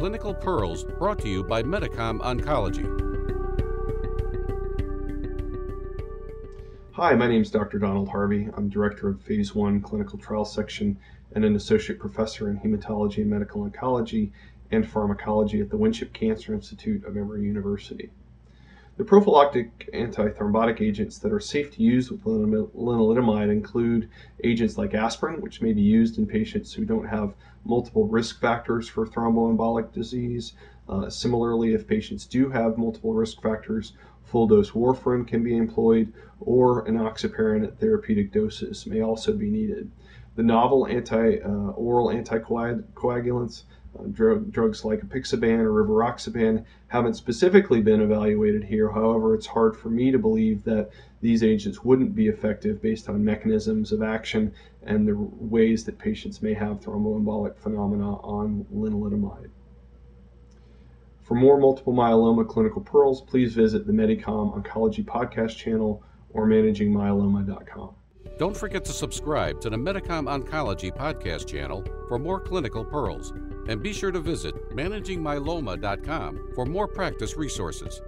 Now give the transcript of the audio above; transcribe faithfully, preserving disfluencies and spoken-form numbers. Clinical Pearls, brought to you by Medicom Oncology. Hi, my name is Doctor Donald Harvey. I'm Director of Phase one Clinical Trial Section and an Associate Professor in Hematology and Medical Oncology and Pharmacology at the Winship Cancer Institute of Emory University. The prophylactic antithrombotic agents that are safe to use with lenalidomide include agents like aspirin, which may be used in patients who don't have multiple risk factors for thromboembolic disease. Uh, similarly, if patients do have multiple risk factors, full-dose warfarin can be employed, or enoxaparin at therapeutic doses may also be needed. The novel anti, uh, oral anticoagulants, Uh, drug, drugs like apixaban or rivaroxaban, haven't specifically been evaluated here. However, it's hard for me to believe that these agents wouldn't be effective based on mechanisms of action and the ways that patients may have thromboembolic phenomena on lenalidomide. For more multiple myeloma clinical pearls, please visit the Medicom Oncology podcast channel or managing myeloma dot com. Don't forget to subscribe to the Medicom Oncology podcast channel for more clinical pearls. And be sure to visit managing myeloma dot com for more practice resources.